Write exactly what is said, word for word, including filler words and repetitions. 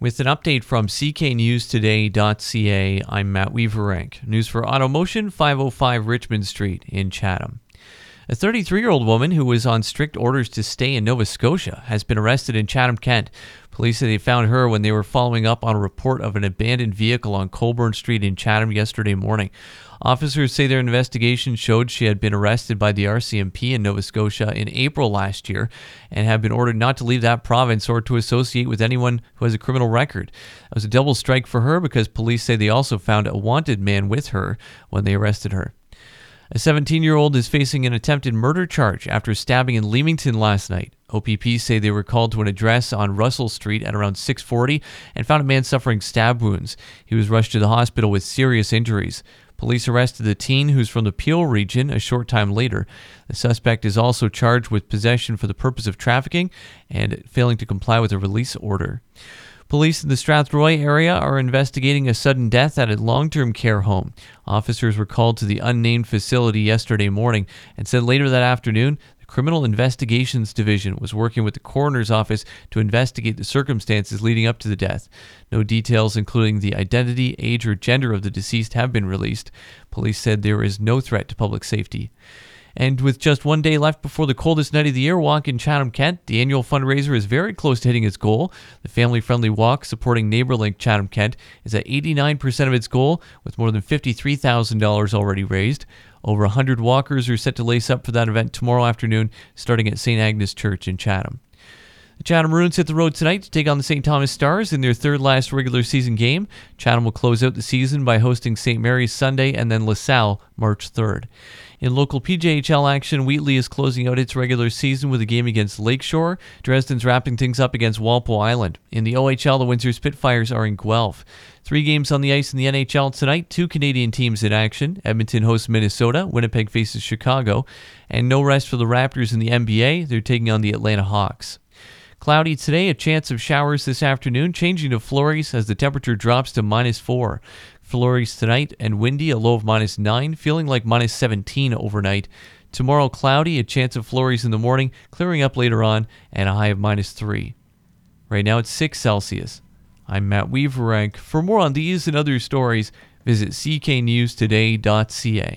With an update from c k news today dot c a, I'm Matt Weaverink. News for Auto Motion, five oh five Richmond Street in Chatham. A thirty-three-year-old woman who was on strict orders to stay in Nova Scotia has been arrested in Chatham-Kent. Police say they found her when they were following up on a report of an abandoned vehicle on Colburn Street in Chatham yesterday morning. Officers say their investigation showed she had been arrested by the R C M P in Nova Scotia in April last year and had been ordered not to leave that province or to associate with anyone who has a criminal record. It was a double strike for her because police say they also found a wanted man with her when they arrested her. A seventeen-year-old is facing an attempted murder charge after stabbing in Leamington last night. O P P say they were called to an address on Russell Street at around six forty and found a man suffering stab wounds. He was rushed to the hospital with serious injuries. Police arrested the teen, who's from the Peel region, a short time later. The suspect is also charged with possession for the purpose of trafficking and failing to comply with a release order. Police in the Strathroy area are investigating a sudden death at a long-term care home. Officers were called to the unnamed facility yesterday morning and said later that afternoon, the Criminal Investigations Division was working with the coroner's office to investigate the circumstances leading up to the death. No details, including the identity, age, or gender of the deceased, have been released. Police said there is no threat to public safety. And with just one day left before the coldest night of the year walk in Chatham-Kent, the annual fundraiser is very close to hitting its goal. The family-friendly walk supporting NeighbourLink Chatham-Kent is at eighty-nine percent of its goal, with more than fifty-three thousand dollars already raised. Over one hundred walkers are set to lace up for that event tomorrow afternoon, starting at Saint Agnes Church in Chatham. The Chatham Maroons hit the road tonight to take on the Saint Thomas Stars in their third last regular season game. Chatham will close out the season by hosting Saint Mary's Sunday and then LaSalle March third. In local P J H L action, Wheatley is closing out its regular season with a game against Lakeshore. Dresden's wrapping things up against Walpole Island. In the O H L, the Windsor Spitfires are in Guelph. Three games on the ice in the N H L tonight, two Canadian teams in action. Edmonton hosts Minnesota, Winnipeg faces Chicago, and no rest for the Raptors in the N B A. They're taking on the Atlanta Hawks. Cloudy today, a chance of showers this afternoon, changing to flurries as the temperature drops to minus four. Flurries tonight and windy, a low of minus nine, feeling like minus seventeen overnight. Tomorrow, cloudy, a chance of flurries in the morning, clearing up later on, and a high of minus three. Right now, it's six Celsius. I'm Matt Weaverink. For more on these and other stories, visit c k news today dot c a.